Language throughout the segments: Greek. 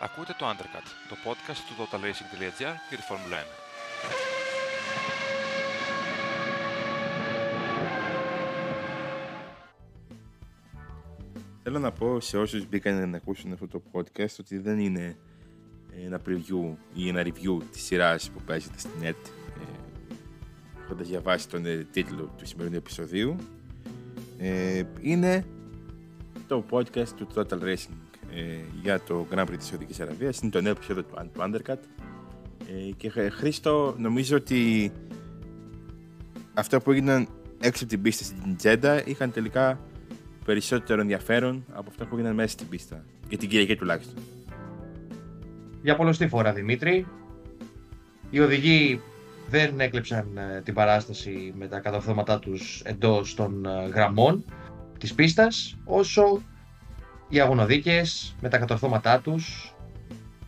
Ακούτε το Undercut, το podcast του totalracing.gr για τη Φόρμουλα 1. Θέλω να πω σε όσους μπήκαν να ακούσουν αυτό το podcast ότι δεν είναι ένα preview ή ένα review της σειράς που παίζεται στην net, έχοντας διαβάσει τον τίτλο του σημερινού επεισοδίου. Είναι το podcast του Total Racing για το Grand Prix της Σαουδικής Αραβίας. Είναι το νέο επεισόδιο του Undercut. Και Χρήστο, νομίζω ότι αυτά που έγιναν έξω από την πίστα στην Τζέντα είχαν τελικά περισσότερο ενδιαφέρον από αυτά που έγιναν μέσα στην πίστα, για την Κυριακή τουλάχιστον. Για πολλωστή φορά, Δημήτρη, οι οδηγοί δεν έκλεψαν την παράσταση με τα καταφθώματά τους εντός των γραμμών της πίστας, όσο οι αγωνοδίκες με τα κατορθώματά τους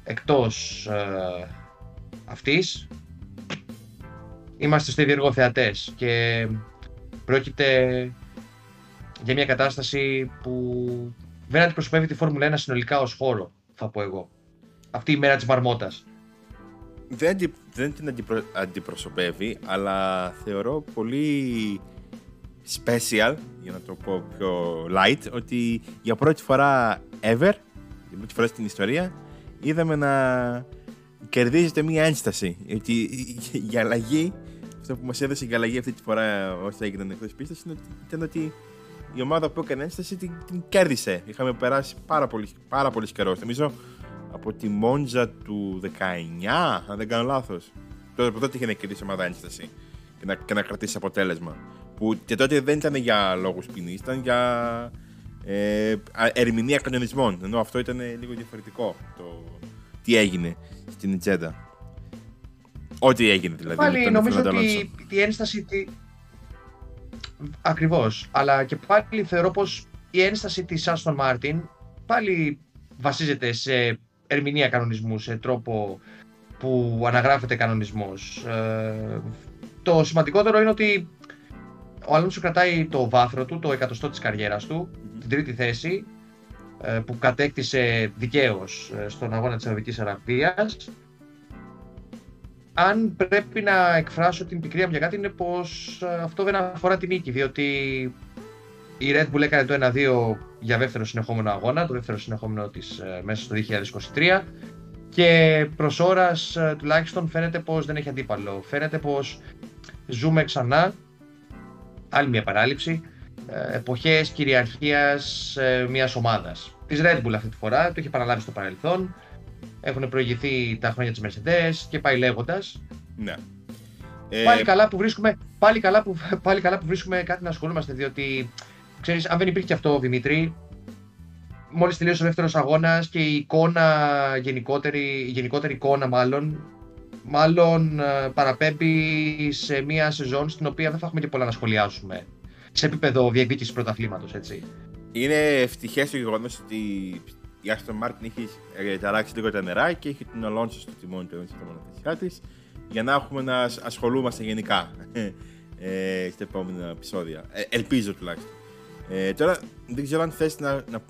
εκτός αυτής. Είμαστε στήδιεργο θεατές και πρόκειται για μια κατάσταση που δεν αντιπροσωπεύει τη Φόρμουλα 1 συνολικά ως χώρο, θα πω εγώ. Αυτή η μέρα της μαρμότας. Δεν την αντιπροσωπεύει, αλλά θεωρώ πολύ special, για να το πω πιο light, ότι για πρώτη φορά ever, για πρώτη φορά στην ιστορία, είδαμε να κερδίζεται μία ένσταση. Ότι η αλλαγή, αυτό που μας έδωσε η αλλαγή αυτή τη φορά όσο έγιναν εκτός πίστας, ήταν ότι η ομάδα που έκανε ένσταση την κέρδισε. Είχαμε περάσει πάρα πολύ καιρό. Νομίζω από τη Μόντζα του 19, αν δεν κάνω λάθος, τότε είχε να κερδίσει η ομάδα ένσταση και να κρατήσει αποτέλεσμα. Που και τότε δεν ήταν για λόγους ποινή, ήταν για ερμηνεία κανονισμών. Ενώ αυτό ήταν λίγο διαφορετικό το τι έγινε στην Τζέντα. Ό,τι έγινε δηλαδή. Πάλι νομίζω ότι η ένσταση. Ακριβώς. Αλλά και πάλι θεωρώ πως η ένσταση της Aston Martin πάλι βασίζεται σε ερμηνεία κανονισμού, σε τρόπο που αναγράφεται κανονισμός. Το σημαντικότερο είναι ότι ο Αλόνσο κρατάει το βάθρο του, το 100 της καριέρας του, την τρίτη θέση που κατέκτησε δικαίως στον αγώνα της Σαουδικής Αραβίας. Αν πρέπει να εκφράσω την πικρία μου για κάτι, είναι πως αυτό δεν αφορά τη νίκη, διότι η Red Bull έκανε το 1-2 για δεύτερο συνεχόμενο αγώνα, το δεύτερο συνεχόμενο της μέσα στο 2023, και προς ώρας τουλάχιστον φαίνεται πως δεν έχει αντίπαλο. Φαίνεται πως ζούμε ξανά άλλη μια παράληψη, εποχές κυριαρχίας μιας ομάδας. Της Red Bull αυτή τη φορά, το είχε παραλάβει στο παρελθόν, έχουν προηγηθεί τα χρόνια της Mercedes και πάει λέγοντας. Ναι. Πάλι καλά που βρίσκουμε κάτι να ασχολούμαστε, διότι ξέρεις, αν δεν υπήρχε αυτό, Δημήτρη, μόλις τελείωσε ο δεύτερος αγώνας και η εικόνα γενικότερη εικόνα μάλλον παραπέμπει σε μία σεζόν στην οποία δεν θα έχουμε και πολλά να σχολιάσουμε σε επίπεδο διεκδίκησης πρωταθλήματος, έτσι. Είναι ευτυχές το γεγονός ότι η Aston Martin έχει ταράξει λίγο τα νερά και έχει τον Αλόνσο στο τιμόνι του στα μονοθεσιά της, για να έχουμε να ασχολούμαστε γενικά στα επόμενα επεισόδια. Ελπίζω τουλάχιστον. Τώρα δεν ξέρω αν θες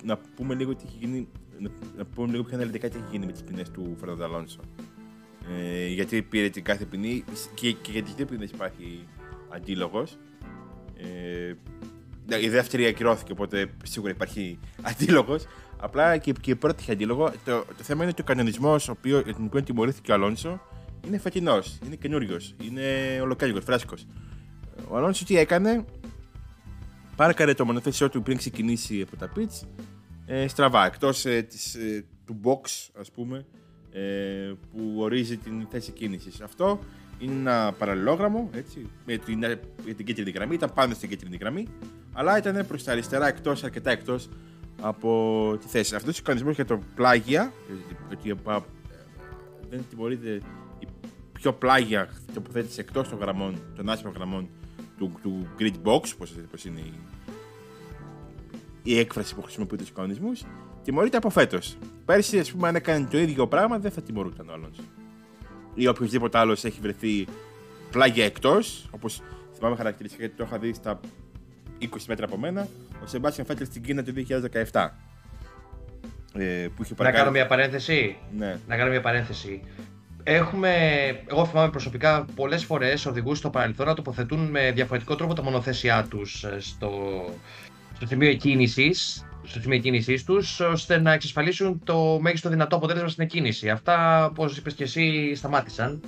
να πούμε λίγο τι έχει γίνει, να πούμε λίγο πιο αναλυτικά τι έχει γίνει με τις ποινές του Φερνάντο Αλόνσο. Γιατί πήρε την κάθε ποινή και για τις δύο ποινές υπάρχει αντίλογος. Η δεύτερη ακυρώθηκε, οπότε σίγουρα υπάρχει αντίλογος. Απλά και η πρώτη είχε αντίλογο. Το θέμα είναι ότι ο κανονισμός για τον οποίο τιμωρήθηκε ο Αλόνσο είναι φετινός, είναι καινούριος, είναι ολοκαίριος, φρέσκος. Ο Αλόνσο τι έκανε? Πάρκαρε το μονοθέσιό του πριν ξεκινήσει από τα πιτς στραβά, εκτός του box, ας πούμε, που ορίζει την θέση κίνησης. Αυτό είναι ένα παραλληλόγραμμο, έτσι, με την κίτρινη γραμμή, ήταν πάνω στην κίτρινη γραμμή, αλλά ήταν προς τα αριστερά, αρκετά εκτός από τη θέση. Αυτός ο κανονισμός για το πλάγια, ότι δεν τιμωρείται η πιο πλάγια τοποθέτηση εκτός των γραμμών, των άσπρων γραμμών του grid box, όπως είναι η έκφραση που χρησιμοποιείται στους κανονισμούς, τιμωρείται από φέτος. Πέρσι, ας πούμε, αν έκανε το ίδιο πράγμα, δεν θα τιμωρούταν ο Αλόνσο. Ή οποιοδήποτε άλλο έχει βρεθεί πλάγια εκτός, όπως θυμάμαι χαρακτηριστικά γιατί το είχα δει στα 20 μέτρα από μένα, ο Σεμπάστιαν Φέτελ στην Κίνα το 2017. που είχε παρακαλεί. Να κάνω μια παρένθεση. Έχουμε, εγώ θυμάμαι προσωπικά πολλές φορές οδηγούς στο παρελθόν να τοποθετούν με διαφορετικό τρόπο τα μονοθέσιά τους στο σημείο εκκίνησης τους, ώστε να εξασφαλίσουν το μέγιστο δυνατό αποτέλεσμα στην εκκίνηση. Αυτά, όπως είπες και εσύ, σταμάτησαν.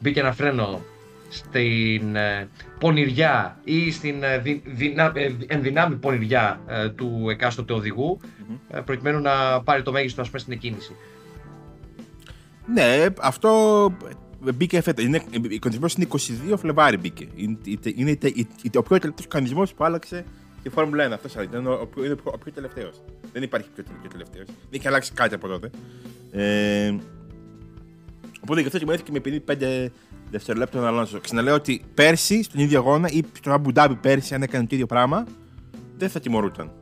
Μπήκε ένα φρένο στην πονηριά ή στην ενδυνάμει πονηριά του εκάστοτε οδηγού, προκειμένου να πάρει το μέγιστο, ας πούμε, στην εκκίνηση. Ναι, αυτό μπήκε φέτος. Η κανονισμός είναι 22 Φλεβάρι μπήκε. Είναι ο πιο τελευταίος κανονισμός που άλλαξε η Φόρμουλα 1. Αυτός είναι ο πιο τελευταίος. Δεν υπάρχει πιο τελευταίος. Δεν έχει αλλάξει κάτι από τότε. Οπότε γι' αυτό και με επειδή 5 δευτερολέπτων Αλόνσο. Ξαναλέω ότι πέρσι στον ίδιο αγώνα ή στον Αμπουντάμπι πέρσι, αν έκανε το ίδιο πράγμα, δεν θα τιμωρούταν.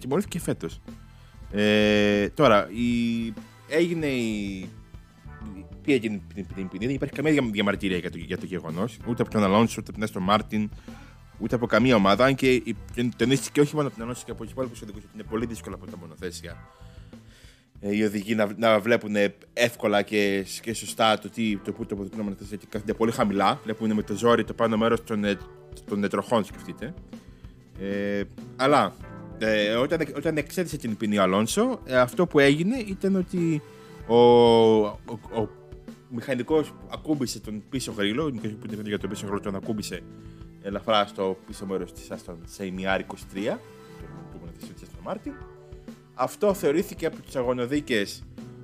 Τιμωρήθηκε φέτος. Τώρα, έγινε η. Πήγε την ποινή, δεν υπάρχει καμία διαμαρτυρία για το γεγονός. Ούτε από τον Αλόνσο, ούτε από τον Άστον Μάρτιν, ούτε από καμία ομάδα. Αν και τονίστηκε όχι μόνο από τον Αλόνσο και από του υπόλοιπου οδηγού, ότι είναι πολύ δύσκολο από τα μονοθέσια οι οδηγοί να βλέπουν εύκολα και σωστά το που τοποθετούν μονοθέσια, και κάθονται πολύ χαμηλά. Βλέπουν με το ζόρι το πάνω μέρος των τροχών, σκεφτείτε. Αλλά όταν εξέτασε την ποινή ο Αλόνσο, αυτό που έγινε ήταν ότι ο μηχανικός ακούμπησε τον πίσω γρίλο, ο μηχανικός που είναι για τον πίσω γρίλο τον ακούμπησε ελαφρά στο πίσω μέρος της Aston, σε ημιάρ 23, του μονοθεσίου της Aston Martin. Αυτό θεωρήθηκε από τους αγωνοδίκες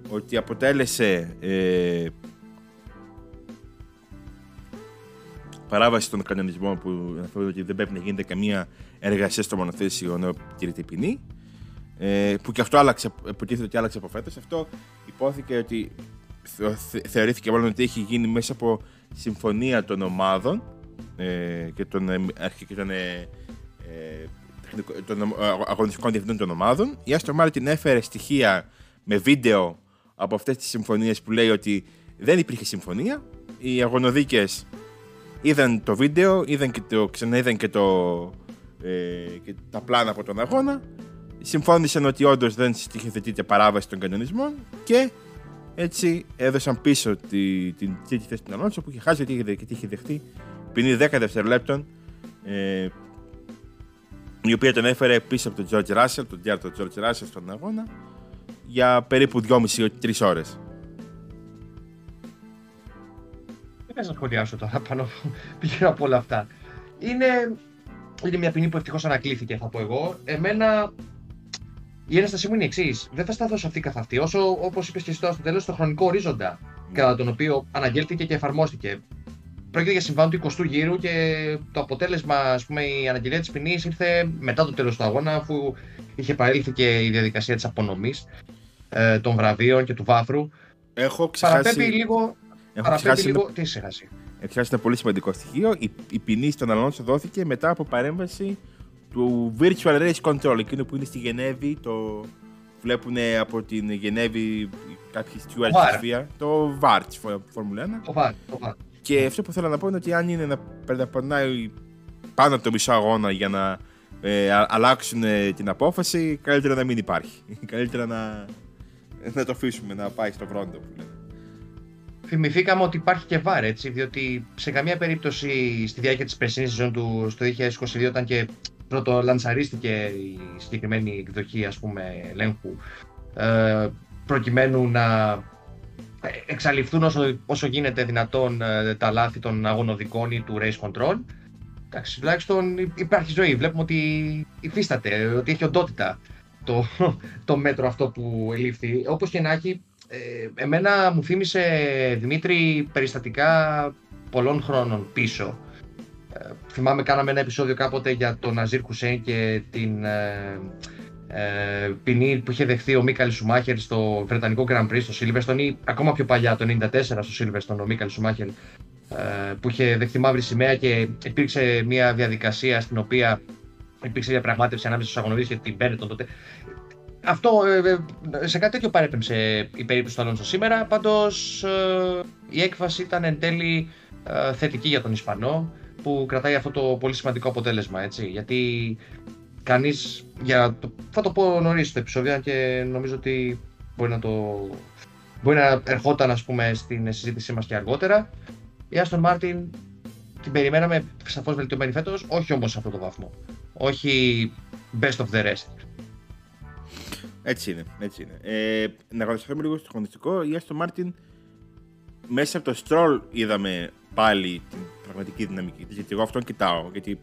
ότι αποτέλεσε παράβαση των κανονισμών, που αναφέρονται ότι δεν πρέπει να γίνεται καμία εργασία στο μονοθέσιο ενώ κηρύττεται ποινή. Που και αυτό άλλαξε, υποτίθεται ότι άλλαξε από φέτος. Αυτό υπόθηκε ότι θεωρήθηκε μάλλον ότι έχει γίνει μέσα από συμφωνία των ομάδων και των αγωνιστικών διευθυντών των ομάδων. Η Aston Martin έφερε στοιχεία με βίντεο από αυτές τις συμφωνίες που λέει ότι δεν υπήρχε συμφωνία. Οι αγωνοδίκες είδαν το βίντεο, ξαναείδαν και τα πλάνα από τον αγώνα. Συμφώνησαν ότι όντως δεν στοιχειοθετείται παράβαση των κανονισμών και έτσι έδωσαν πίσω την τρίτη θέση του Αλόνσο, που είχε χάσει γιατί είχε δεχτεί ποινή 10 δευτερολέπτων, η οποία τον έφερε πίσω από τον George Russell, τον τέταρτο George Russell στον αγώνα, για περίπου 2,5-3 ώρες. Δεν θα σας σχολιάσω τώρα πάνω πίσω από όλα αυτά. Είναι μια ποινή που ευτυχώς ανακλήθηκε, θα πω εγώ. Εμένα η ένστασή μου είναι η εξής. Δεν θα σταθώ σε αυτή καθ' αυτή, όσο, όπως είπες και εσύ τώρα στο τέλος, στο χρονικό ορίζοντα κατά τον οποίο αναγγέλθηκε και εφαρμόστηκε. Πρόκειται για συμβάν του 20ου γύρου και το αποτέλεσμα, ας πούμε, η αναγγελία της ποινής ήρθε μετά το τέλος του αγώνα, αφού είχε παρέλθει και η διαδικασία της απονομής των βραβείων και του βάφρου. Έχω ξεχάσει. Παραπέμπει λίγο. Τι ξεχάσει. Εξάρτησε ένα πολύ σημαντικό στοιχείο. Η ποινή στον Αλόνσο δόθηκε μετά από παρέμβαση του Virtual Race Control, εκείνο που είναι στη Γενέβη. Το βλέπουν από την Γενέβη κάποιοι stewards στη Φία. Το VAR της Φόρμουλα 1. Το VAR. Και αυτό που θέλω να πω είναι ότι αν είναι να περνάει πάνω από το μισό αγώνα για να αλλάξουν την απόφαση, καλύτερα να μην υπάρχει. Καλύτερα να το αφήσουμε να πάει στο βρόντο, που λένε. Θυμηθήκαμε ότι υπάρχει και VAR, έτσι, διότι σε καμία περίπτωση στη διάρκεια της περσινής σεζόν του στο 2022, όταν και πρώτο λανσαρίστηκε η συγκεκριμένη εκδοχή, ας πούμε, ελέγχου, προκειμένου να εξαλειφθούν όσο γίνεται δυνατόν τα λάθη των αγωνοδικών ή του race control. Εντάξει, τουλάχιστον υπάρχει ζωή, βλέπουμε ότι υφίσταται, ότι έχει οντότητα το μέτρο αυτό που ελήφθη. Όπως και να έχει, εμένα μου θύμισε, Δημήτρη, περιστατικά πολλών χρόνων πίσω. Θυμάμαι κάναμε ένα επεισόδιο κάποτε για τον Ναζίρ Χουσέιν και την ποινή που είχε δεχθεί ο Μάικελ Σουμάχερ στο Βρετανικό Grand Prix, στο Σίλβερστον, ή ακόμα πιο παλιά, το 1994 στο Σίλβερστον, ο Μάικελ Σουμάχερ που είχε δεχθεί μαύρη σημαία, και υπήρξε μια διαδικασία στην οποία υπήρξε διαπραγμάτευση ανάμεσα στους αγωνιστές και την Μπέρετον τότε. Αυτό, σε κάτι τέτοιο παρέπεμψε η περίπτωση του Αλόνσο σήμερα. Πάντως η έκφαση ήταν εν τέλει θετική για τον Ισπανό, που κρατάει αυτό το πολύ σημαντικό αποτέλεσμα, έτσι. Γιατί κανείς, θα το πω νωρίς στο επεισόδιο, και νομίζω ότι Μπορεί να ερχόταν, ας πούμε, στην συζήτησή μας και αργότερα. Η Aston Martin την περιμέναμε σαφώς βελτιωμένη φέτος, όχι όμως σε αυτό το βαθμό. Όχι best of the rest. Έτσι είναι, έτσι είναι. Να κατασταθούμε λίγο στο αγωνιστικό. Η Aston Martin μέσα από το Stroll είδαμε πάλι την πραγματική δυναμική της. Γιατί εγώ αυτόν κοιτάω. Γιατί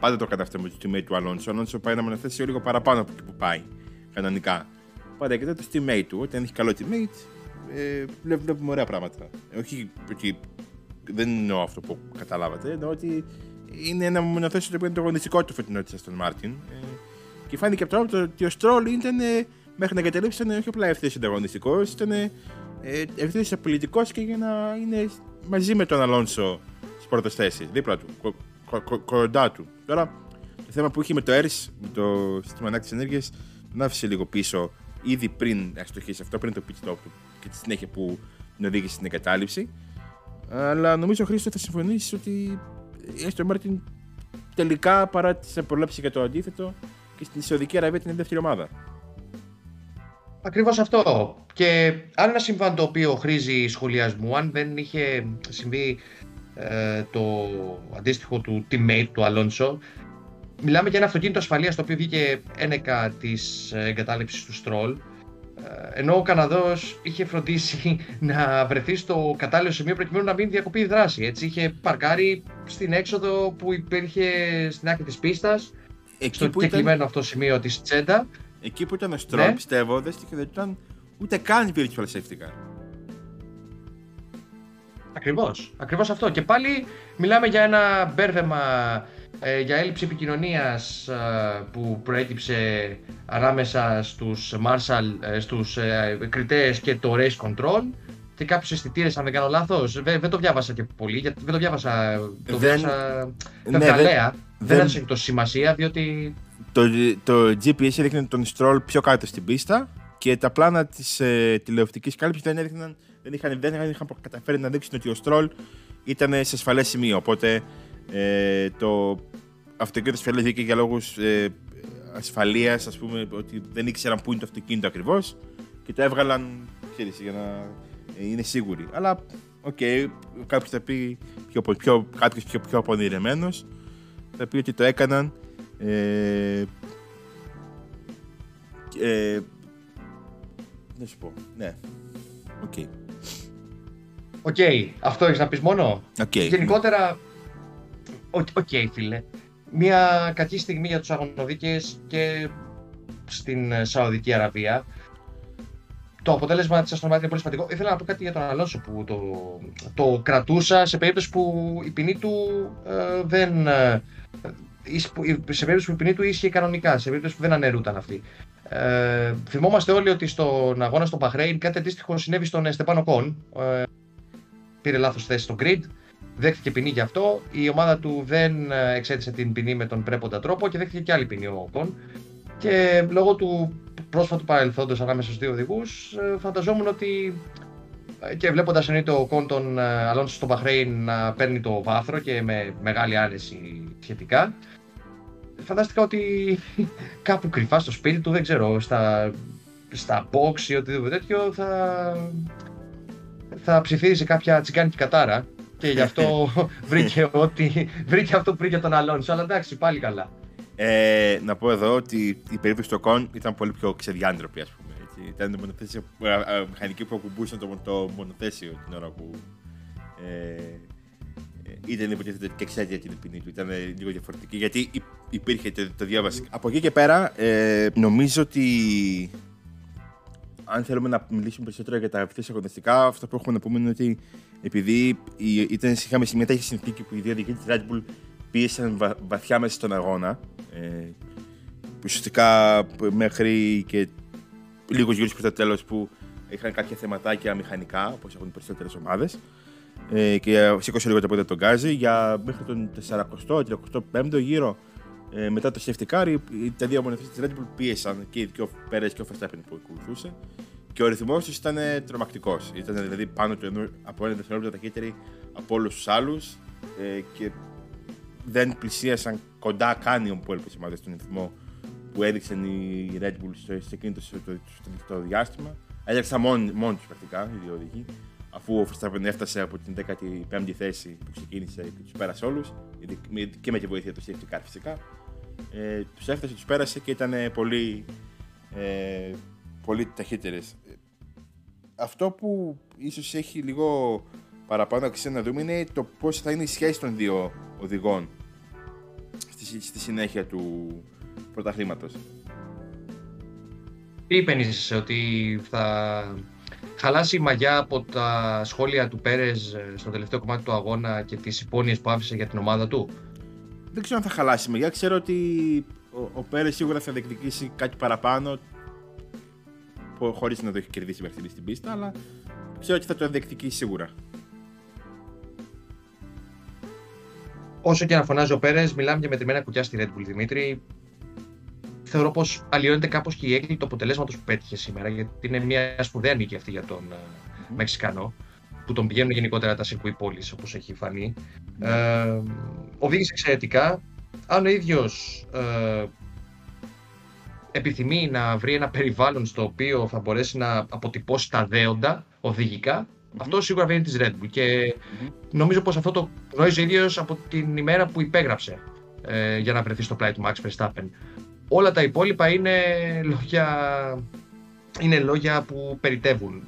πάντα το καταφέραμε με τη στιγμή του Αλόνσο. Ο Αλόνσο πάει να μοναθέσει λίγο παραπάνω από εκεί που πάει κανονικά. Πάντα κοιτάω το teammate του. Όταν έχει καλό teammate, βλέπουμε ωραία πράγματα. Όχι ότι δεν εννοώ αυτό που καταλάβατε, εννοώ ότι είναι ένα μονοθέσιο το οποίο είναι το αγωνιστικό του φετινό τη Aston Martin. Και φάνηκε από τώρα ότι ο Stroll ήταν μέχρι να εγκαταλείψει, ήταν όχι απλά ευθύς ανταγωνιστικός, ήταν ευθύς απειλητικός και για να είναι μαζί με τον Αλόνσο στις πρώτες θέσεις, δίπλα του, κοντά του. Τώρα το θέμα που είχε με το ERS, με το σύστημα ανάκτησης ενέργειας, τον άφησε λίγο πίσω ήδη πριν αστοχήσει αυτό, πριν το pit stop του και τη συνέχεια που την οδήγησε στην εγκατάλειψη. Αλλά νομίζω ο Χρήστος θα συμφωνήσει ότι έστω η Μάρτιν τελικά παρά τις απολέψεις για το αντίθετο και στην Σαουδική Αραβία την δεύτερη ομάδα. Ακριβώς αυτό. Και άλλο ένα συμβάν το οποίο χρήζει σχολιασμού, αν δεν είχε συμβεί το αντίστοιχο του teammate του Αλόνσο, μιλάμε για ένα αυτοκίνητο ασφαλείας το οποίο βγήκε ένεκα της εγκατάλειψης του Στρολ. Ενώ ο Καναδός είχε φροντίσει να βρεθεί στο κατάλληλο σημείο προκειμένου να μην διακοπεί η δράση. Έτσι, είχε παρκάρει στην έξοδο που υπήρχε στην άκρη της πίστας, στο κεκλειμένο ήταν... αυτό σημείο της Τζέντα. Εκεί που ήταν ο Στρολ, ναι, πιστεύω, δεν ήταν ούτε καν virtual safety car. Ακριβώς, ακριβώς αυτό. Και πάλι μιλάμε για ένα μπέρδεμα, για έλλειψη επικοινωνίας που προέκυψε ανάμεσα στους Marshall, στους κριτές και το Race Control και κάποιους αισθητήρες, αν δεν κάνω λάθος. Δεν το διάβασα και πολύ, δεν το διάβασα, το διάβασα καυκαλέα. Δεν έδωσε το σημασία, διότι... Το GPS έδειχνε τον Stroll πιο κάτω στην πίστα και τα πλάνα της τηλεοπτικής κάλυψης δεν είχαν καταφέρει να δείξουν ότι ο Stroll ήταν σε ασφαλές σημείο, οπότε... το αυτοκίνητο ασφαλείας βγήκε για λόγους ασφαλείας, ας πούμε, ότι δεν ήξεραν πού είναι το αυτοκίνητο ακριβώς και το έβγαλαν, ξέρεις, για να είναι σίγουροι. Αλλά, οκ, κάποιος θα πει, κάποιος πιο απονηρεμένος, θα πει ότι το έκαναν να σου πω, ναι, οκ. Οκ, αυτό έχεις να πεις μόνο. Okay. Γενικότερα... Οκ, φίλε. Μια κακή στιγμή για τους αγωνοδίκες και στην Σαουδική Αραβία. Το αποτέλεσμα της Aston Martin είναι πολύ σημαντικό. Ήθελα να πω κάτι για τον Αλόνσο που το κρατούσα σε περίπτωση που η ποινή του ίσχυε κανονικά, σε περίπτωση που δεν αναιρούταν αυτή. Θυμόμαστε όλοι ότι στον αγώνα στο Bahrain κάτι αντίστοιχο συνέβη στον Esteban Ocon. Πήρε λάθος θέση στο grid. Δέχτηκε ποινή γι' αυτό. Η ομάδα του δεν εξέτησε την ποινή με τον πρέποντα τρόπο και δέχτηκε και άλλη ποινή ο Ocon. Και λόγω του πρόσφατου παρελθόντος ανάμεσα στους δύο οδηγούς, φανταζόμουν ότι. Και βλέποντας εννοείται ο Ocon τον Αλόνσο στο Bahrain να παίρνει το βάθρο και με μεγάλη άνεση σχετικά, φαντάστηκα ότι κάπου κρυφά στο σπίτι του, δεν ξέρω, στα box ή οτιδήποτε τέτοιο, θα ψιθύριζε κάποια τσιγκάνικη κατάρα. Και γι' αυτό βρήκε αυτό που βρήκε τον Αλόνσο. Αλλά εντάξει, πάλι καλά. Να πω εδώ ότι η περίπτωση του Ocon ήταν πολύ πιο ξεδιάντροπη, ας πούμε. Έτσι. Ήταν η μηχανική που ακουμπούσαν το μονοθέσιο την ώρα που. Ήταν υποτίθεται και εξαίτια την ποινή του. Ήταν λίγο διαφορετική. Γιατί υπήρχε το διάβαση. Από εκεί και πέρα, νομίζω ότι. Αν θέλουμε να μιλήσουμε περισσότερο για τα ευθύς αγωνιστικά, αυτό που έχουμε να πούμε είναι ότι επειδή είχαμε συμμετέχει στη συνθήκη που οι δύο οδηγοί της Red Bull πίεσαν βαθιά μέσα στον αγώνα, που ουσιαστικά μέχρι και λίγους γύρους προς το τέλος που είχαν κάποια θεματάκια μηχανικά, όπως έχουν περισσότερες ομάδες, και σήκωσε λίγο τα πόδια τον γκάζι, για μέχρι τον 40-35ο γύρο. Μετά το safety car, τα δύο μονοθέσια της Red Bull πίεσαν και ο Pérez και ο Verstappen που ακολουθούσε και ο ρυθμός τους ήταν τρομακτικός. Ήταν δηλαδή πάνω από ένα δευτερόλεπτο ταχύτεροι από όλους τους άλλους και δεν πλησίασαν κοντά καν οι υπόλοιπες ομάδες στον ρυθμό που έδειξαν οι Red Bull στο εκείνο το διάστημα. Έλεξα μόνοι τους πρακτικά οι δύο οδηγοί, αφού ο Verstappen έφτασε από την 15η θέση που ξεκίνησε και τους πέρασε όλους, και με τη βοήθεια του safety car φυσικά. Τους έφτασε, τους πέρασε και ήταν πολύ, πολύ ταχύτερες. Αυτό που ίσως έχει λίγο παραπάνω αξία να δούμε είναι το πώς θα είναι η σχέση των δύο οδηγών στη συνέχεια του πρωταθλήματος. Τι πενίζεις, ότι θα χαλάσει η μαγιά από τα σχόλια του Πέρες στο τελευταίο κομμάτι του αγώνα και τις υπόνοιες που άφησε για την ομάδα του? Δεν ξέρω αν θα χαλάσει η μαγιά. Ξέρω ότι ο Πέρες σίγουρα θα διεκδικήσει κάτι παραπάνω, χωρίς να το έχει κερδίσει μέχρι στιγμή στην πίστα, αλλά ξέρω ότι θα το διεκδικήσει σίγουρα. Όσο και να φωνάζει ο Πέρες, μιλάμε για μετρημένα κουκιά στη Red Bull, Δημήτρη. Θεωρώ πως αλλοιώνεται κάπως και η έκκλη του αποτελέσματος που πέτυχε σήμερα, γιατί είναι μια σπουδαία νίκη αυτή για τον Μεξικανό, που τον πηγαίνουν γενικότερα τα σιρκουί πόλης, όπως έχει φανεί. Οδήγησε εξαιρετικά. Αν ο ίδιος επιθυμεί να βρει ένα περιβάλλον στο οποίο θα μπορέσει να αποτυπώσει τα δέοντα οδηγικά, αυτό σίγουρα βγαίνει της Red Bull και νομίζω πως αυτό το γνώριζε ο ίδιος από την ημέρα που υπέγραψε για να βρεθεί στο πλάι του Max Verstappen. Όλα τα υπόλοιπα είναι λόγια που περιτεύουν.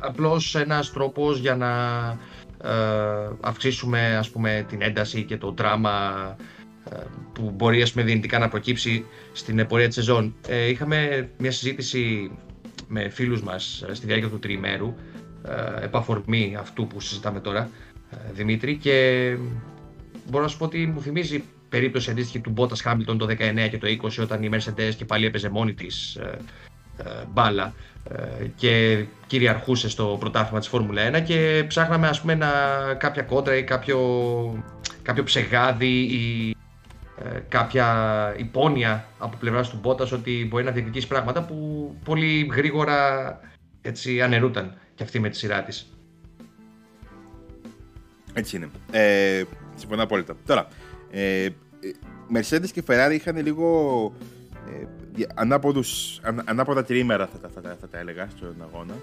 Απλώς ένας τρόπος για να αυξήσουμε, ας πούμε, την ένταση και το δράμα που μπορεί, ας πούμε, δυνητικά να προκύψει στην πορεία της σεζόν. Είχαμε μια συζήτηση με φίλους μας στη διάρκεια του τριημέρου, επ' αφορμή αυτού που συζητάμε τώρα, Δημήτρη, και μπορώ να σου πω ότι μου θυμίζει περίπτωση αντίστοιχη του Bottas Hamilton το 19 και το 20, όταν η Mercedes και πάλι έπαιζε μόνη της μπάλα και κυριαρχούσε στο πρωτάθλημα της Φόρμουλα 1 και ψάχναμε, ας πούμε, κάποια κόντρα ή κάποιο ψεγάδι ή κάποια υπόνοια από πλευράς του Bottas ότι μπορεί να διεκδικήσει πράγματα που πολύ γρήγορα, έτσι, αναιρούταν και αυτή με τη σειρά της. Έτσι είναι. Συμφωνώ απόλυτα. Τώρα, Mercedes και Ferrari είχαν λίγο ανάποδα τριήμερα, θα τα έλεγα, στον αγώνα,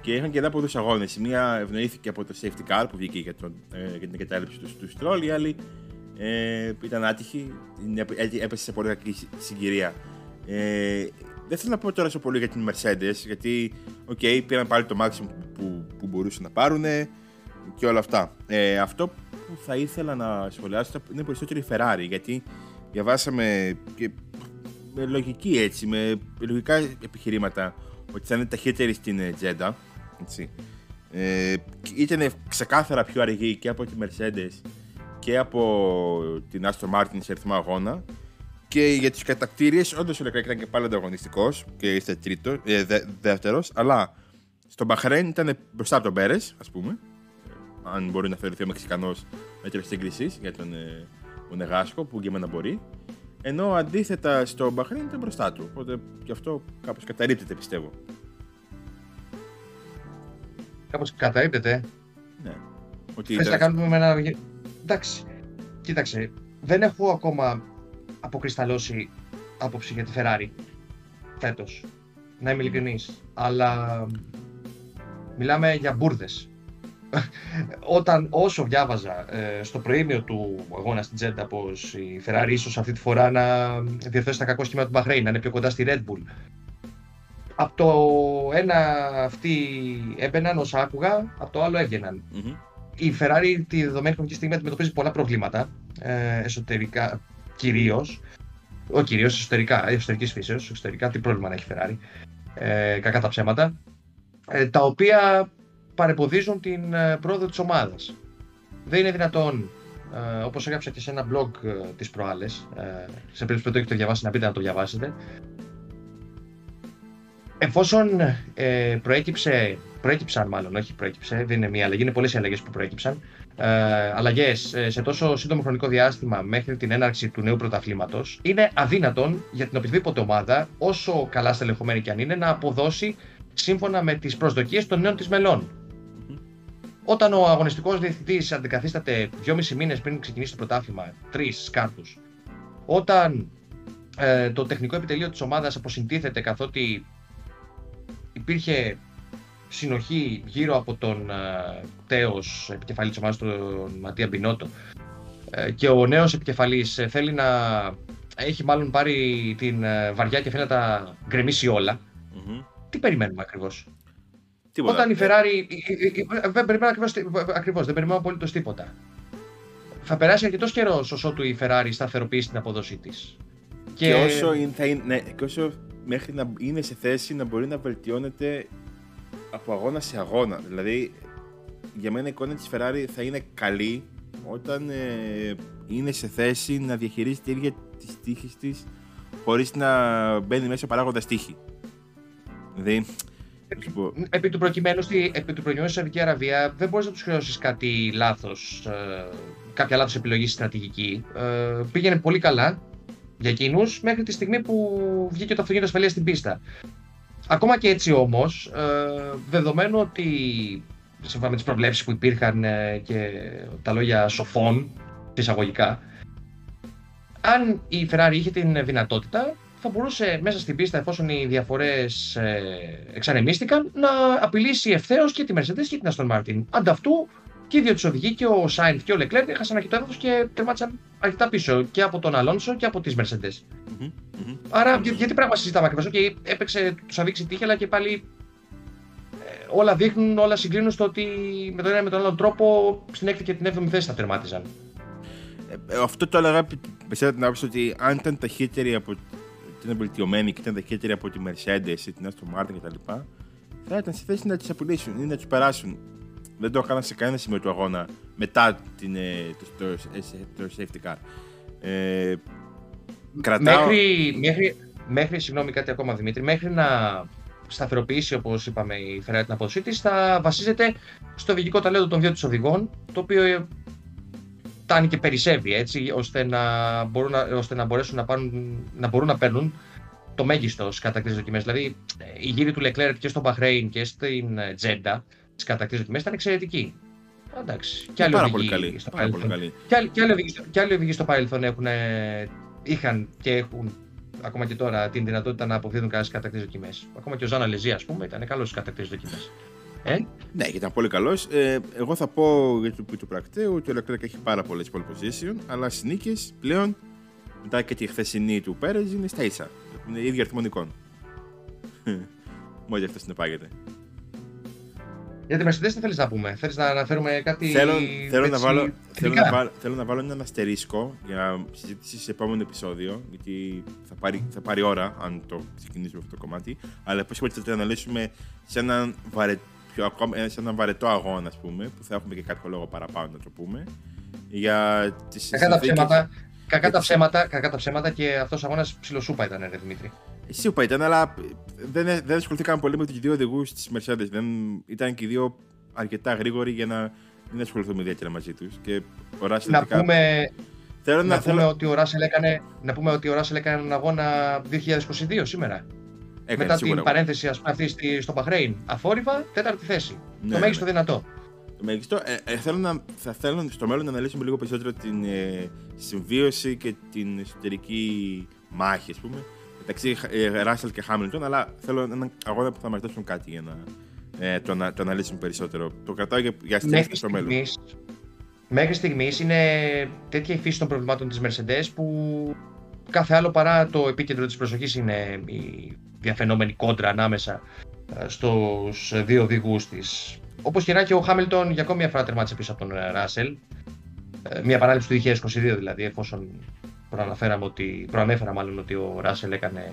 και είχαν και ανάποδους αγώνες. Η μία ευνοήθηκε από το safety car που βγήκε για την εγκατάλειψη του Stroll, η άλλη ήταν άτυχη, έπεσε σε πολύ κακή συγκυρία. Δεν θέλω να πω τώρα τόσο πολύ για την Mercedes, γιατί πήραν πάλι το maximum που μπορούσαν να πάρουν και όλα αυτά. Αυτό που θα ήθελα να σχολιάσω είναι περισσότερο η Ferrari, γιατί διαβάσαμε και με λογική, έτσι, με λογικά επιχειρήματα ότι θα είναι ταχύτερη στην Τζέντα. Ήταν ξεκάθαρα πιο αργή και από τη Mercedes και από την Aston Martin σε αριθμό αγώνα, και για τους κατακτήριες όντως ο Leclerc ήταν και πάλι ανταγωνιστικός και είστε δεύτερος, αλλά στο Bahrain ήταν μπροστά από τον Πέρες, ας πούμε, αν μπορεί να θεωρηθεί ο Μεξικανός μέτρο σύγκρισης για τον Μονεγάσκο, που για μένα μπορεί, ενώ αντίθετα στο Μπαχρέιν ήταν μπροστά του, οπότε γι' αυτό κάπως καταρρίπτεται, πιστεύω. Κάπως καταρρίπτεται. Ναι. Θες να κάνουμε με ένα... Εντάξει, κοίταξε, δεν έχω ακόμα αποκρισταλώσει άποψη για τη Ferrari φέτος, να είμαι ειλικρινής, αλλά μιλάμε για μπουρδες. Όσο διάβαζα στο προήμιο του αγώνα στην Τζέντα πως η Ferrari ίσως αυτή τη φορά να διορθώσει τα κακό σχήμα του Μπαχρέιν, να είναι πιο κοντά στη Red Bull, από το ένα αυτοί έμπαιναν όσα άκουγα, από το άλλο έβγαιναν. Η Ferrari τη δεδομένη χρονική στιγμή αντιμετωπίζει πολλά προβλήματα εσωτερικά, κυρίως εσωτερικής φύσεως, εξωτερικά τι πρόβλημα να έχει η Ferrari, κακά τα ψέματα, τα οποία παρεμποδίζουν την πρόοδο της ομάδας. Δεν είναι δυνατόν, όπως έγραψα και σε ένα blog τις προάλλες, σε περίπτωση που το έχετε διαβάσει να πείτε να το διαβάσετε, εφόσον δεν είναι μία αλλαγή, είναι πολλές οι αλλαγές που προέκυψαν, αλλαγές σε τόσο σύντομο χρονικό διάστημα μέχρι την έναρξη του νέου πρωταθλήματος, είναι αδύνατον για την οποιαδήποτε ομάδα, όσο καλά στελεχωμένη και αν είναι, να αποδώσει σύμφωνα με τις προσδοκίες των νέων της μελών. Όταν ο αγωνιστικός διευθυντής αντικαθίσταται 2,5 μήνες πριν ξεκινήσει το πρωτάθλημα, 3 κάρτους, όταν το τεχνικό επιτελείο της ομάδας αποσυντίθεται, καθότι υπήρχε συνοχή γύρω από τον τέος επικεφαλής της ομάδας, τον Ματία Μπινότο, και ο νέος επικεφαλής θέλει να έχει μάλλον πάρει την βαριά και θέλει να τα γκρεμίσει όλα. Mm-hmm. Τι περιμένουμε ακριβώς? Τίποτα. Όταν η Ferrari, δεν περιμένω ακριβώς, δεν περιμένω απολύτως τίποτα. Θα περάσει αρκετός καιρός ώσοτου η Ferrari σταθεροποιήσει την αποδοσή της. Και όσο, και όσο μέχρι να είναι σε θέση να μπορεί να βελτιώνεται από αγώνα σε αγώνα. Δηλαδή, για μένα η εικόνα της Ferrari θα είναι καλή όταν είναι σε θέση να διαχειρίζει την ίδια τις τύχες της χωρίς να μπαίνει μέσα παράγοντας τύχη. Δηλαδή, επί του προκειμένου στη Σαουδική Αραβία δεν μπορείς να τους χρεώσεις κάτι λάθος, κάποια λάθος επιλογή στρατηγική. Πήγαινε πολύ καλά για εκείνους μέχρι τη στιγμή που βγήκε το αυτοκίνητο ασφαλείας στην πίστα. Ακόμα και έτσι όμως, δεδομένου ότι σύμφωνα με τις προβλέψεις που υπήρχαν και τα λόγια σοφών εισαγωγικά, αν η Ferrari είχε την δυνατότητα, θα μπορούσε μέσα στην πίστα, εφόσον οι διαφορές εξανεμίστηκαν, να απειλήσει ευθέως και τη Mercedes και την Aston Martin. Ανταυτού και οι δύο τους οδηγοί, και ο Sainz και ο Leclerc, έχασαν αρκετό έδαφος και τερμάτισαν αρκετά πίσω και από τον Alonso και από τις Mercedes. Mm-hmm. Άρα, γιατί πράγμα συζητάμε ακριβώς? Και έπαιξε, τους αδείξει τύχη, αλλά και πάλι όλα δείχνουν, όλα συγκλίνουν στο ότι με τον ένα με τον άλλον τρόπο στην 6η και την 7η θέση θα τερμάτιζαν. Αυτό το έλεγα μετά την άποψη ότι αν ήταν ταχύτερη από. Ήταν βελτιωμένη και ήταν ταχύτερη από τη Mercedes ή την Aston Martin κτλ. Θα ήταν στη θέση να τους απειλήσουν ή να τους περάσουν. Δεν το έκαναν σε κανένα σημείο του αγώνα μετά το safety car. Συγγνώμη, κάτι ακόμα, Δημήτρη. Μέχρι να σταθεροποιήσει, όπως είπαμε, η Ferrari την απόδοσή της, θα βασίζεται στο οδηγικό ταλέντο των δύο τους οδηγών, το οποίο φτάνει και περισσεύει, έτσι, ώστε να μπορέσουν να παίρνουν το μέγιστο στις κατακτήσεις δοκιμές. Δηλαδή, οι γύροι του Leclerc και στο Bahrain και στην Τζέντα στις κατακτήσεις δοκιμές ήταν εξαιρετικοί. Εντάξει, και άλλοι οδηγοί στο παρελθόν είχαν και έχουν ακόμα και τώρα την δυνατότητα να αποφύγουν κάποιες κατακτήσεις δοκιμές. Ακόμα και ο Ζάνα Λεζί, ας πούμε, ήταν καλός στις κατακτήσεις δοκιμές. Ναι, ήταν πολύ καλός. Εγώ θα πω για του πρακτέου ότι ο Leclerc έχει πάρα πολλές pole position, αλλά στις νίκες πλέον, μετά και τη χθεσινή του Pérez, είναι στα ίσα. Είναι ίδια αριθμονικών. Μόλις αυτό συνεπάγεται. Για τη Mercedes τι θέλεις να πούμε? Θέλεις να αναφέρουμε κάτι? Θέλω να βάλω έναν αστερίσκο για συζήτηση σε επόμενο επεισόδιο, γιατί θα πάρει ώρα αν το ξεκινήσουμε αυτό το κομμάτι. Αλλά πώς είπατε, θα το αναλύσουμε σε έναν βαρετό αγώνα, ας πούμε, που θα έχουμε και κάποιο λόγο παραπάνω να το πούμε. Για τις Κακά τα ψέματα και αυτός ο αγώνας ψιλοσούπα ήταν, ρε Δημήτρη. Σούπα ήταν, αλλά δεν ασχοληθήκαμε πολύ με τους δύο οδηγούς της Mercedes. Ήταν και οι δύο αρκετά γρήγοροι για να μην ασχοληθούμε ιδιαίτερα μαζί τους. Και να πούμε ότι ο Russell έκανε έναν αγώνα 2022 σήμερα. Έκανε, μετά την παρένθεση αυτή στο Bahrain. Αφόρυβα, τέταρτη θέση. Ναι, το μέγιστο δυνατό. Θα θέλω στο μέλλον να αναλύσουμε λίγο περισσότερο την συμβίωση και την εσωτερική μάχη, ας πούμε, μεταξύ Russell και Hamilton, αλλά θέλω έναν αγώνα που θα μας δώσουν κάτι για να το αναλύσουμε περισσότερο. Το κρατάω για αστερίσκο στο μέλλον. Μέχρι στιγμής είναι τέτοια η φύση των προβλημάτων της Mercedes που κάθε άλλο παρά το επίκεντρο της προσοχής είναι η διαφαινόμενη κόντρα ανάμεσα στους δύο οδηγούς της. Όπως και να έχει, ο Χάμιλτον για ακόμη μια φορά τερμάτισε πίσω από τον Ράσελ. Μια παράληψη του 2022 δηλαδή, εφόσον προανέφερα μάλλον ότι ο Ράσελ έκανε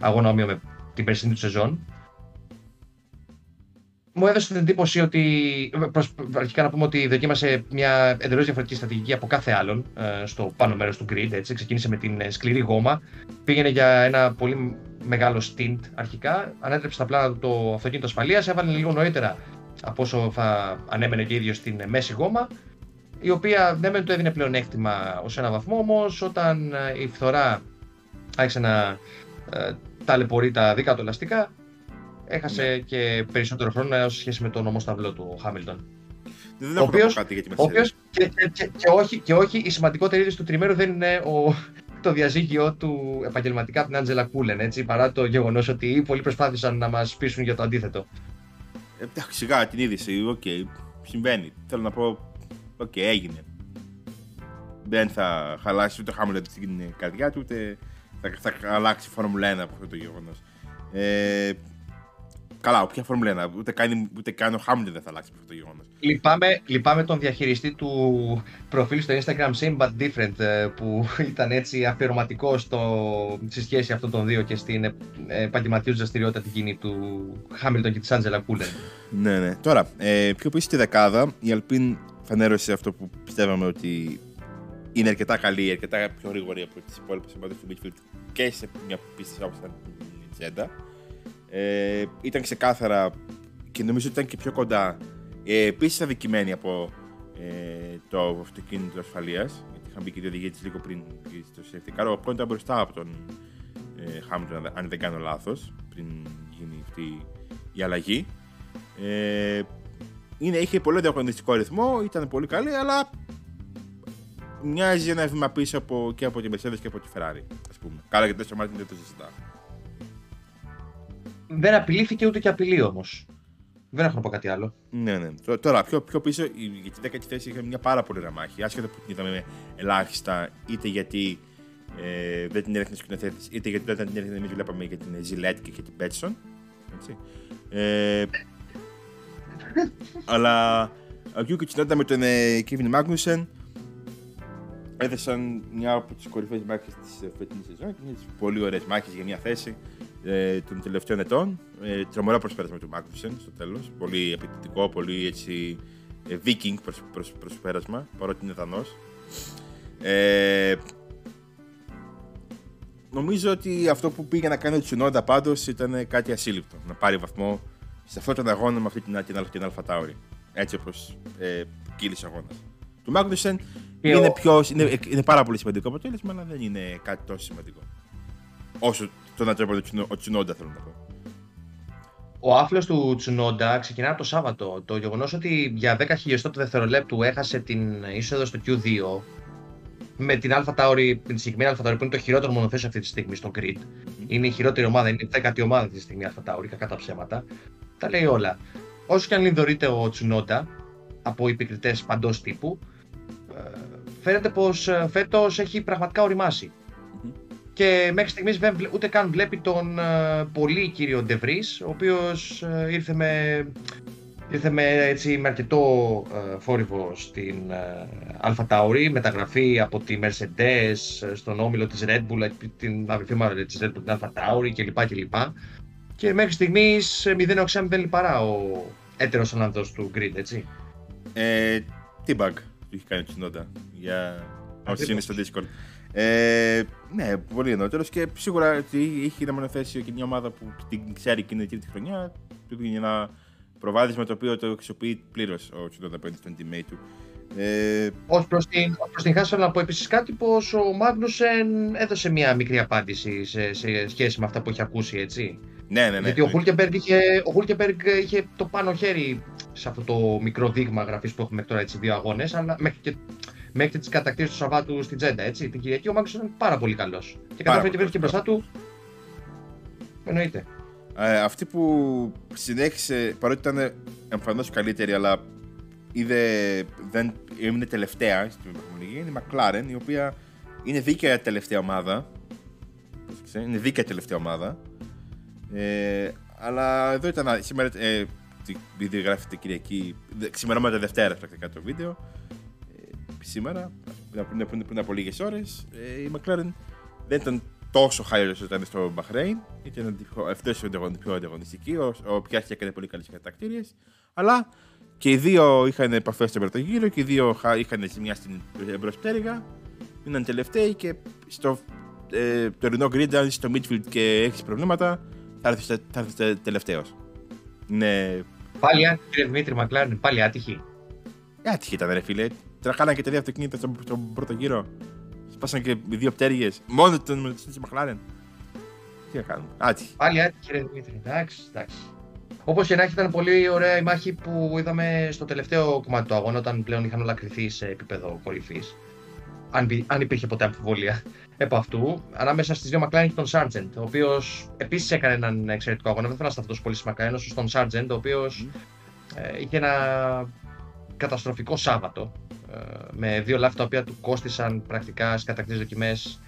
αγώνα όμοιο με την περσινή του σεζόν. Μου έδωσε την εντύπωση ότι, αρχικά να πούμε ότι δοκίμασε μια εντελώς διαφορετική στρατηγική από κάθε άλλον στο πάνω μέρος του grid, έτσι. Ξεκίνησε με την σκληρή γόμα, πήγαινε για ένα πολύ μεγάλο stint αρχικά, ανέτρεψε τα πλάνα του το αυτοκίνητο ασφαλείας, έβαλε λίγο νωρίτερα από όσο θα ανέμενε και ίδιο στην μέση γόμα, η οποία δεν το έδινε πλέον έκτημα ως ένα βαθμό, όμως όταν η φθορά άρχισε να ταλαιπωρεί τα δικά του ελαστικά, έχασε και περισσότερο χρόνο σε σχέση με τον ομοσταυλό του ο Χάμιλτον. Δεν έχω να πω κάτι για τη Mercedes. Και όχι, η σημαντικότερη είδηση του τριμέρου δεν είναι το διαζύγιο του επαγγελματικά από την Άντζελα Κούλεν, έτσι, παρά το γεγονός ότι πολλοί προσπάθησαν να μας πείσουν για το αντίθετο. Σιγά την είδηση, οκ, συμβαίνει. Θέλω να πω, οκ, έγινε. Δεν θα χαλάσει ούτε ο Χάμιλτον την καρδιά του, ούτε θα αλλάξει η Φόρμουλα 1 από αυτό το γεγονός. Καλά, ποια Φόρμουλα 1, ούτε καν ο Χάμιλτον δεν θα αλλάξει από αυτό το γεγονός. Λυπάμαι τον διαχειριστή του προφίλ στο Instagram, Same But Different, που ήταν έτσι αφιερωματικό στη σχέση αυτών των δύο και στην επαγγελματική δραστηριότητα την κοινή του Χάμιλτον και της Άντζελα Κούλεν. Ναι. Τώρα, πιο πίσω στη δεκάδα, η Αλπίν φανέρωσε αυτό που πιστεύαμε ότι είναι αρκετά καλή, αρκετά πιο γρήγορη από τις υπόλοιπες ομάδες του Μίτφιλντ και σε μια πίστη όπως ήταν η Τζέντα. Ήταν ξεκάθαρα και νομίζω ότι ήταν και πιο κοντά. Επίσης αδικημένη από το αυτοκίνητο ασφαλείας, γιατί είχαν μπει και οι οδηγοί της λίγο πριν στο safety car. Ο Ocon ήταν μπροστά από τον Hamilton, αν δεν κάνω λάθος, πριν γίνει αυτή η αλλαγή. Είχε πολύ ανταγωνιστικό ρυθμό, ήταν πολύ καλή, αλλά μοιάζει ένα βήμα πίσω και από τη Mercedes και από τη Ferrari, ας πούμε. Καλά, γιατί στο Μάρτιν δεν το συζητά. Δεν απειλήθηκε ούτε και απειλεί όμως. Δεν έχω να πω κάτι άλλο. Ναι. Τώρα, πιο πίσω, για την 10η θέση είχαμε μια πάρα πολύ ραμάχη. Άσχετα που την είδαμε ελάχιστα, είτε γιατί δεν την έρχεται ο σκηνοθέτης, είτε γιατί όταν την έρχεται εμείς βλέπαμε για την Ζιλέτ και την Πέτσον. Αλλά ο Yuki Tsounoda με τον Kevin Magnussen έδεσαν μια από τις κορυφαίες μάχες της φετινής σεζόν, πολύ ωραίες μάχες για μια θέση των τελευταίων ετών. Τρομερό προσπέρασμα του Μάκνουσεν στο τέλος. Πολύ απαιτητικό, πολύ έτσι Viking προσπέρασμα, παρότι είναι Δανός. Νομίζω ότι αυτό που πήγε να κάνει ο Τσουνόντα πάντως ήταν κάτι ασύλληπτο. Να πάρει βαθμό σε αυτόν τον αγώνα με αυτή την AlphaTauri. Έτσι όπως κύλησε ο αγώνας. Του Μάκνουσεν είναι πάρα πολύ σημαντικό αποτέλεσμα, αλλά δεν είναι κάτι τόσο σημαντικό όσο το να τρέπονται ο Τσουνόντα, θέλω να πω. Ο άφλος του Τσουνόντα ξεκινά από το Σάββατο. Το γεγονός ότι για 10 χιλιοστό του δευτερολέπτου έχασε την είσοδο στο Q2 με την AlphaTauri, την συγκεκριμένη AlphaTauri που είναι το χειρότερο μονοθέσιο αυτή τη στιγμή στον Grid. Είναι η χειρότερη ομάδα, είναι η 10η ομάδα αυτή τη στιγμή AlphaTauri, κακά τα ψέματα. Τα λέει όλα. Όσο και αν λιδωρείται ο Τσουνόντα από επικριτές παντός τύπου, φαίνεται πως φέτος έχει πραγματικά οριμάσει. Και μέχρι στιγμής ούτε καν βλέπει τον πολύ κύριο Ντε Βρις, ο οποίος ήρθε με αρκετό θόρυβο στην AlphaTauri, μεταγραφή από τη Mercedes στον όμιλο της Red Bull, την αδελφή μάλλον της Red Bull, την AlphaTauri κλπ. Και μέχρι στιγμής 0-6-0 λιπαρά ο έτερος ανάδοχος του Grid, έτσι. T-Bag του είχε κάνει ο Τσουνόντα, για όσοι είναι στο Discord. Ναι, πολύ εννοότερος και σίγουρα ότι είχε ένα μονοθέσιο και μια ομάδα που την ξέρει εκείνη τη χρονιά. Του πήγε ένα προβάδισμα το οποίο το αξιοποιεί πλήρως ο Τσουνόντα πέντε στον teammate του. Ως προς την χάση, θέλω να πω επίσης κάτι πως ο Μάγνουσεν έδωσε μια μικρή απάντηση σε σχέση με αυτά που έχει ακούσει, έτσι. Ναι. Γιατί ο Χούλκεμπεργκ είχε το πάνω χέρι σε αυτό το μικρό δείγμα γραφής που έχουμε τώρα, έτσι, δύο αγώνες, αλλά μέχρι και τις κατακτήσεις του Σαββάτου στην Τζέντα, έτσι, την Κυριακή, ο Μάγνουσεν ήταν πάρα πολύ καλός. Και κατάφερε και βρέθηκε μπροστά του. Εννοείται. Αυτή που συνέχισε, παρότι ήταν εμφανώς καλύτερη, αλλά δεν έμεινε τελευταία στην βαθμολογία, είναι η McLaren, η οποία είναι δίκαια τελευταία ομάδα. Είναι δίκαια τελευταία ομάδα. Αλλά εδώ ήταν σήμερα, επειδή γράφεται Κυριακή, ξημερώματα Δευτέρα πρακτικά το βίντεο. Σήμερα, πριν από λίγες ώρες, η McLaren δεν ήταν τόσο χάλια όσο ήταν στο Bahrain. Ήταν πιο ανταγωνιστική. Ο Piastri έκανε πολύ καλές κατακτήριες. Αλλά και οι δύο είχαν επαφές στον πρώτο γύρο και οι δύο είχαν ζημιά στην εμπροσπτέρυγα. Ήμουν τελευταίοι και στο τωρινό grid, αν είσαι στο midfield και έχεις προβλήματα, θα έρθεις τελευταίος. Ναι. Πάλι άτυχη, κύριε Δημήτρη Μακλάρεν, πάλι άτυχη. Άτυχη ήταν, ρε φίλε. Τραχάναν και τα δύο αυτοκίνητα στον πρώτο γύρο. Σπάσαν και δύο πτέρυγες. Μόνο τον μεταξύ της Μακλάρεν. Τι να κάνουμε. Άτυχη. Πάλι άτυχη, κύριε Δημήτρη. Εντάξει. Όπως και να έχει, ήταν πολύ ωραία η μάχη που είδαμε στο τελευταίο κομμάτι του αγώνα, όταν πλέον είχαν όλα κριθεί σε επίπεδο κορυφής. Αν υπήρχε ποτέ αμφιβολία. επ' αυτού, ανάμεσα στις δύο McLaren και τον Sargeant, ο οποίος επίσης έκανε έναν εξαιρετικό αγώνα. Δεν θέλω να σταθώ τόσο πολύ στη McLaren όσο στον Sargeant, ο οποίος είχε ένα καταστροφικό Σάββατο με δύο λάθη τα οποία του κόστησαν πρακτικά στις κατακτήσεις δοκιμές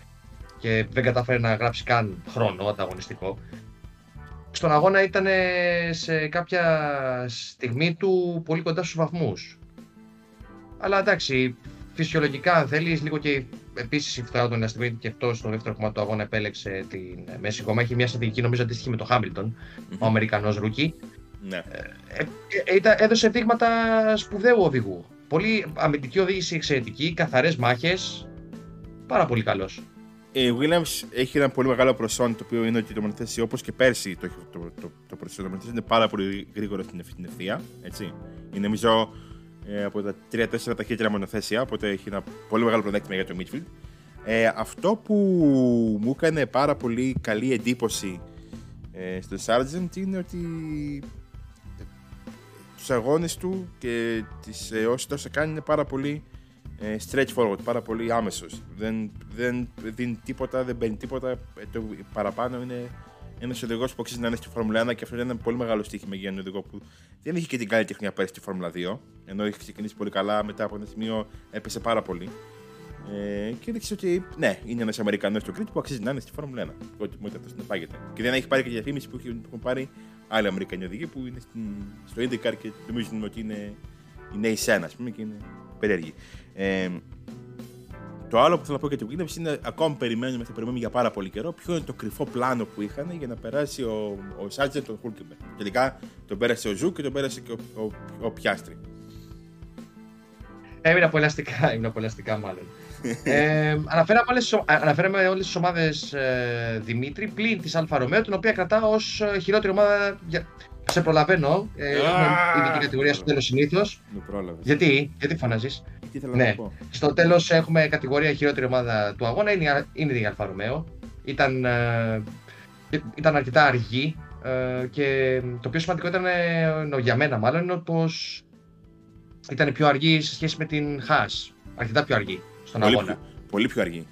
και δεν κατάφερε να γράψει καν χρόνο ανταγωνιστικό. Στον αγώνα ήταν σε κάποια στιγμή του πολύ κοντά στους βαθμούς. Αλλά εντάξει, φυσιολογικά αν θέλεις, λίγο και επίσης η φθορά του να στιγμή και αυτό στο δεύτερο κομμάτι του αγώνα επέλεξε την μέση κομμά. Έχει μια στρατηγική νομίζω αντίστοιχη με τον Hamilton, ο Αμερικανός ρούκι. Ναι. Έδωσε δείγματα σπουδαίου οδηγού. Πολύ αμυντική οδήγηση, εξαιρετική, καθαρές μάχες. Πάρα πολύ καλός. Η Williams έχει ένα πολύ μεγάλο προσόν, το οποίο είναι ότι το μονοθέσιο, όπως και πέρσι το προσόν, το μονοθέσιο είναι πάρα πολύ γρήγορο στην ευθεία, έτσι. Είναι νομίζω από τα 3-4 ταχύτερα μονοθέσια, οπότε έχει ένα πολύ μεγάλο πλεονέκτημα για το midfield. Αυτό που μου έκανε πάρα πολύ καλή εντύπωση στο Sargeant είναι ότι τους αγώνες του και τις όσοι τόσα κάνει είναι πάρα πολύ stretch forward, πάρα πολύ άμεσος. Δεν δίνει τίποτα, δεν μπαίνει τίποτα. Το παραπάνω είναι ένας οδηγός που αξίζει να είναι στη Φόρμουλα 1 και αυτό είναι ένα πολύ μεγάλο στοίχημα για έναν οδηγό που δεν είχε και την καλή τεχνία πέρυσι στη Φόρμουλα 2. Ενώ είχε ξεκινήσει πολύ καλά, μετά από ένα σημείο έπεσε πάρα πολύ. Και έδειξε ότι ναι, είναι ένας Αμερικανός στο Κρήτη που αξίζει να είναι στη Φόρμουλα 1. Ότι μόνο αυτό συνεπάγεται. Και δεν έχει πάρει και διαφήμιση που έχουν πάρει άλλοι Αμερικανοί οδηγοί που είναι στο IndyCar και νομίζουν ότι είναι οι νέοι σένα, ας πούμε, και είναι περίεργοι. Το άλλο που θέλω να πω για την Williams είναι ακόμα περιμένουμε, θα περιμένουμε για πάρα πολύ καιρό ποιο είναι το κρυφό πλάνο που είχαν για να περάσει ο Sargeant τον Hulkenberg. Τελικά τον πέρασε ο Ζου και τον πέρασε και ο Piastri. Έμεινα απολαστικά μάλλον. Αναφέραμε όλες τις ομάδες Δημήτρη πλην της Αλφα Ρωμαίο, την οποία κρατά ως χειρότερη ομάδα. Σε προλαβαίνω, είναι ειδική κατηγορία στο τέλος συνήθως. Γιατί φωνάζεις? Ναι. Στο τέλος έχουμε κατηγορία χειρότερη ομάδα του αγώνα, είναι η Αλφα Ρωμαίο. Ήταν αρκετά αργή και το πιο σημαντικό ήταν για μένα μάλλον είναι πως ήταν πιο αργή σε σχέση με την Χάς. Αρκετά πιο αργή στον αγώνα. Πολύ πιο αργή.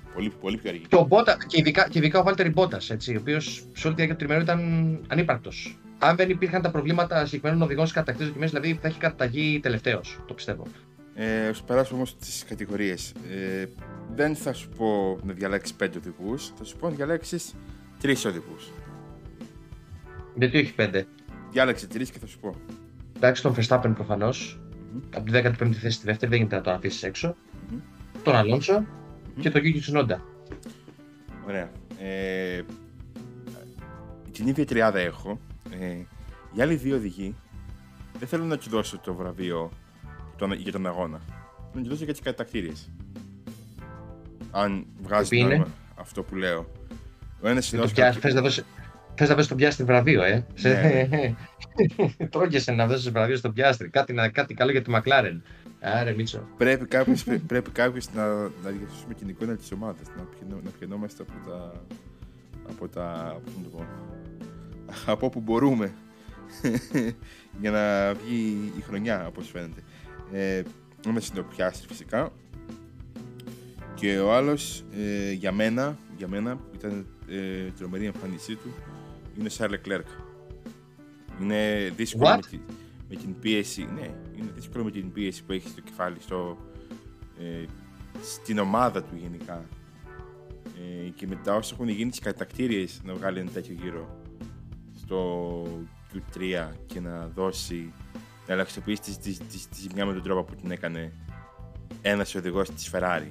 Και ειδικά ο Valtteri Bottas, ο οποίος σε όλη τη διάρκεια του τριμερού ήταν ανύπαρκτος. Αν δεν υπήρχαν τα προβλήματα συγκεκριμένων οδηγών στις κατακτήσεις δοκιμές, δηλαδή θα έχει καταταγεί τελευταίος, το πιστεύω. Ας περάσω όμως στις κατηγορίες. Δεν θα σου πω να διαλέξεις 5 οδηγούς, θα σου πω να διαλέξεις 3 οδηγούς. Γιατί όχι 5? Διάλεξε 3 και θα σου πω. Εντάξει, τον Verstappen προφανώς. Από τη 15η θέση στη δεύτερη, δεν γίνεται να τον αφήσεις έξω. Τον Alonso και τον Yuki Tsounoda. Ωραία. Την ίδια τριάδα έχω. Οι άλλοι δύο οδηγοί δεν θέλω να του δώσω το βραβείο για τον αγώνα. Θέλω να του δώσω για τις κατακτήριες. Αν βγάζει νόημα αυτό που λέω. Θες να δώσεις τον Piastri βραβείο, Ναι. Τρώγεσαι να δώσεις βραβείο στον Piastri. Κάτι καλό για τη McLaren. Άρα, Μίτσο. Πρέπει κάποιος να διασώσουμε την εικόνα της ομάδας. Να πιενόμαστε από όπου μπορούμε για να βγει η χρονιά, όπως φαίνεται. Είμαστε το Piastri φυσικά. Και ο άλλος για μένα ήταν τρομερή εμφάνισή του, είναι ο Charles Leclerc. Είναι δύσκολο με την πίεση, ναι, είναι δύσκολο με την πίεση που έχει στο κεφάλι, στην ομάδα του γενικά. Και μετά όσο έχουν γίνει τις κατακτήριες να βγάλει ένα τέτοιο γύρο το Q3 και να ελαχιστοποιήσει τη ζημιά με τον τρόπο που την έκανε ένας οδηγός της Ferrari.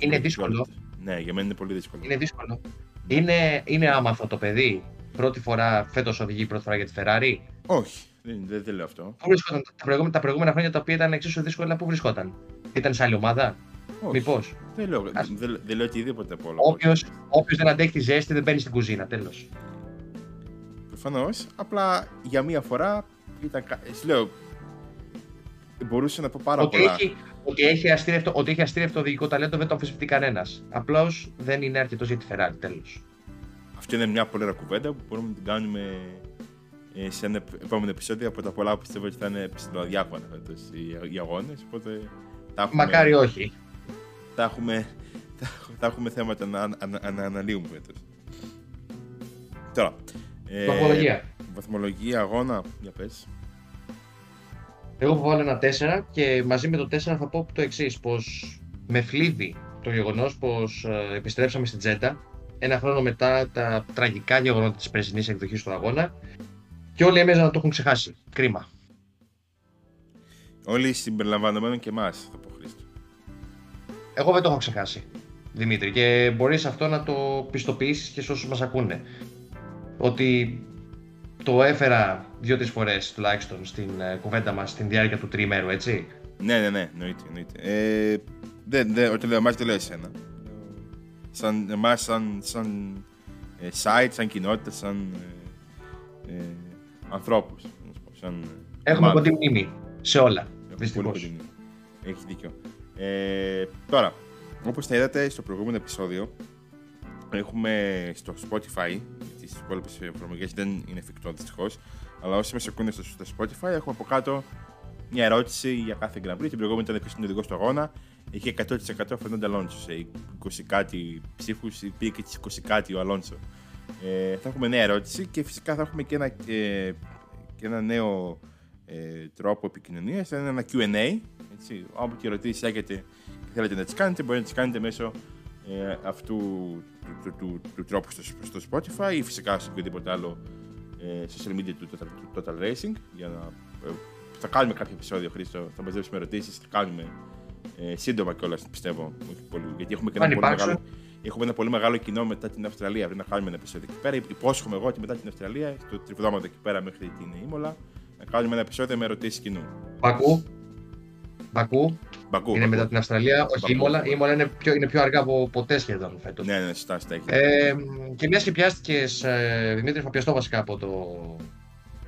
Είναι δύσκολο. Ναι, για μένα είναι πολύ δύσκολο. Είναι άμαθο το παιδί. Πρώτη φορά φέτος οδηγεί πρώτη φορά για τη Ferrari. Όχι, δεν λέω αυτό. Τα προηγούμενα χρόνια τα οποία ήταν εξίσου δύσκολα, πού βρισκόταν? Ήταν σε άλλη ομάδα? Όχι, μήπως? Δεν λέω οτιδήποτε από όλα. Όποιος δεν αντέχει τη ζέστη δεν μπαίνει στην κουζίνα, τέλος. Προφανώς, απλά για μία φορά ήταν. Λέω, μπορούσε να πω πάρα πολλά. Ότι έχει αστήρευτο οδηγικό ταλέντο δεν το αμφισβητεί κανένας. Απλώς δεν είναι αρκετός για τη Ferrari, τέλος. Αυτή είναι μια πολύ ωραία κουβέντα που μπορούμε να την κάνουμε σε ένα επόμενο επεισόδιο από τα πολλά που πιστεύω ότι θα είναι ψηλοδιάφανα φέτος οι αγώνες. Μακάρι όχι. Τα έχουμε. θα έχουμε θέματα να αναλύουμε φέτος. Τώρα. Βαθμολογία. Βαθμολογία, αγώνα, για πες. Εγώ θα βάλω ένα 4 και μαζί με το 4 θα πω το εξής, πως με θλίβει το γεγονός πως επιστρέψαμε στην Τζέντα ένα χρόνο μετά τα τραγικά γεγονότα της περσινής εκδοχής του αγώνα και όλοι έμεζαν να το έχουν ξεχάσει. Κρίμα. Όλοι συμπεριλαμβανομένων και εμάς, θα πω, Χρήστο. Εγώ δεν το έχω ξεχάσει, Δημήτρη, και μπορείς αυτό να το πιστοποιήσεις και σε όσους μας ακούνε. Ότι το έφερα 2-3 φορές τουλάχιστον στην κουβέντα μας στην διάρκεια του τριημέρου, έτσι. Ναι, εννοείται. Όταν λέω εμάς, δεν λέω εσένα. Σαν εμάς, σαν site, σαν κοινότητα, σαν ανθρώπους. Έχουμε κοντή μνήμη σε όλα, δυστυχώς. Έχεις δίκιο. Τώρα, όπως θα είδατε στο προηγούμενο επεισόδιο, έχουμε στο Spotify, τις υπόλοιπες εφαρμογές δεν είναι εφικτό δυστυχώς, αλλά όσοι μας ακούνε στο Spotify έχουμε από κάτω μια ερώτηση για κάθε Grand Prix. Την προηγούμενη ήταν ποιος είναι ο οδηγός του αγώνα, είχε 100% ο Φερνάντο Αλόνσο, σε 20 κάτι ψήφους, πήρε και τις 20 κάτι ο Αλόνσο. Θα έχουμε νέα ερώτηση και φυσικά θα έχουμε και ένα νέο τρόπο επικοινωνίας, θα είναι ένα Q&A, έτσι, όπου και ερωτήσεις έχετε και θέλετε να τις κάνετε, μπορείτε να τις κάνετε μέσω αυτού του τρόπου στο Spotify ή φυσικά σε οποιοδήποτε άλλο social media του Total Racing, για να θα κάνουμε κάποιο επεισόδιο, Χρήστο, θα μαζέψουμε ερωτήσεις, θα κάνουμε σύντομα κιόλας, πιστεύω, όχι πολύ, γιατί έχουμε ένα πολύ μεγάλο κοινό μετά την Αυστραλία, πρέπει να κάνουμε ένα επεισόδιο εκεί πέρα, υπόσχομαι εγώ ότι μετά την Αυστραλία, το τριβδόματο εκεί πέρα μέχρι την Imola, να κάνουμε ένα επεισόδιο με ερωτήσεις κοινού. Μπακού. Είναι μετά την Αυστραλία, όχι Ήμολα. Η Ήμολα είναι πιο αργά από ποτέ σχεδόν φέτος. Ναι, σωστά. Και μιας και πιάστηκες, Δημήτρη, θα πιαστώ βασικά από το...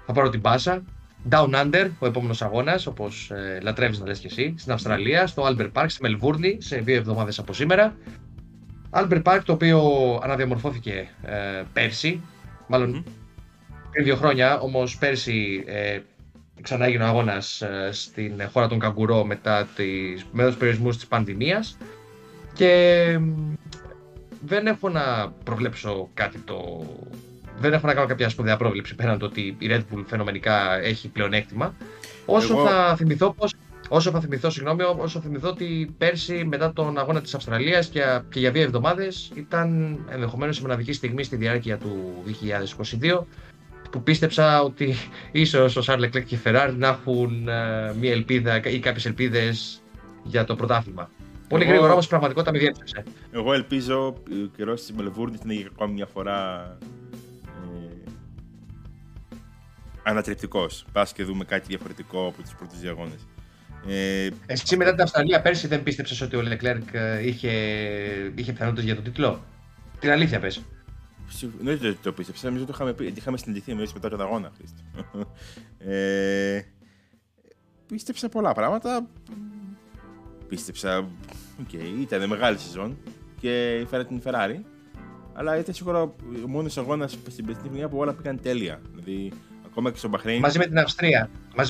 Θα πάρω την πάσα. Down Under, ο επόμενος αγώνας, όπως λατρεύεις να λες και εσύ, στην Αυστραλία, στο Albert Park, στη Μελβούρνη, σε 2 εβδομάδες από σήμερα. Albert Park, το οποίο αναδιαμορφώθηκε πέρσι, μάλλον πριν 2 χρόνια, όμως πέρσι... Ξανά έγινε ο αγώνας στην χώρα των Καγκουρό μετά τους περιορισμούς της πανδημίας και δεν έχω να προβλέψω κάτι το... Δεν έχω να κάνω κάποια σπουδαία πρόβλεψη πέραν το ότι η Red Bull φαινομενικά έχει πλεονέκτημα. Όσο θα θυμηθώ ότι πέρσι μετά τον αγώνα της Αυστραλίας και για 2 εβδομάδες ήταν ενδεχομένως η μοναδική στιγμή στη διάρκεια του 2022 που πίστεψα ότι ίσως ο Charles Leclerc και η Ferrari να έχουν μία ελπίδα ή κάποιες ελπίδες για το πρωτάθλημα. Πολύ γρήγορα όμως πραγματικότητα με διέψευσε. Εγώ ελπίζω ο καιρός της Μελβούρνης να είναι ακόμη μια φορά ανατρεπτικός. Πας και δούμε κάτι διαφορετικό από τους πρώτους διαγώνες. Εσύ μετά την Αυστραλία πέρσι δεν πίστεψες ότι ο Leclerc είχε πιθανότητες για τον τίτλο? Την αλήθεια πες. Εννοείται ότι το πίστεψα. Νομίζω ότι είχαμε συναντηθεί μετά τον αγώνα. Πίστεψα πολλά πράγματα. Ήταν μεγάλη σεζόν και έφερα την Ferrari. Αλλά ήταν σίγουρα ο μόνος αγώνας στην περσινή χρονιά που όλα πήγαν τέλεια. Δηλαδή, ακόμα και στο Bahrain. Μαζί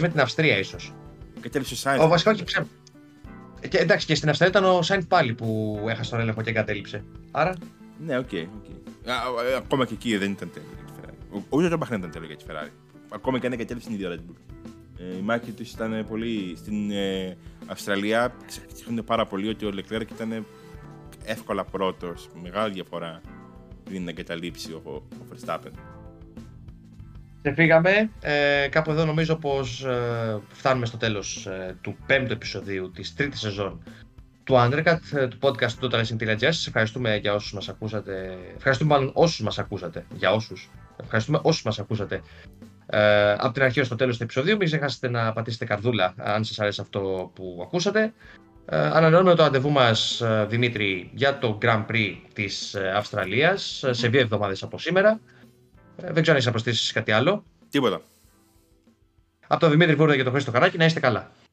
με την Αυστρία, ίσως. Κατέληξε ο Σάινς. Εντάξει, και στην Αυστραλία ήταν ο Σάινς πάλι που έχασε τον έλεγχο και εγκατέλειψε. Άρα. Ναι, οκ. Ακόμα και εκεί δεν ήταν τέλειο για τη Ferrari. Ούτε το Bahrain ήταν τέλειο για τη Ferrari. Ακόμα και αν εγκατέλειψε την ίδια Red Bull. Η μάχη του ήταν πολύ. Στην Αυστραλία ξεχνούν πάρα πολύ ότι ο Leclerc ήταν εύκολα πρώτος, μεγάλη διαφορά πριν να εγκαταλείψει ο Verstappen. Ξεφύγαμε. Κάπου εδώ νομίζω πως φτάνουμε στο τέλος του 5ου επεισοδίου της 3ης σεζόν του Undercut, του podcast του Total Racing. Σας ευχαριστούμε για όσους μας ακούσατε. Ευχαριστούμε όσους μας ακούσατε από την αρχή ως το τέλος του επεισοδίου. Μην ξεχάσετε να πατήσετε καρδούλα αν σας αρέσει αυτό που ακούσατε. Ανανεώνουμε το ραντεβού μας, Δημήτρη, για το Grand Prix της Αυστραλίας σε 2 εβδομάδες από σήμερα. Δεν ξέρω αν έχεις να προσθέσεις κάτι άλλο. Τίποτα. Από τον Δημήτρη Βούρδα και τον Χρήστο Κανάκη, να είστε καλά.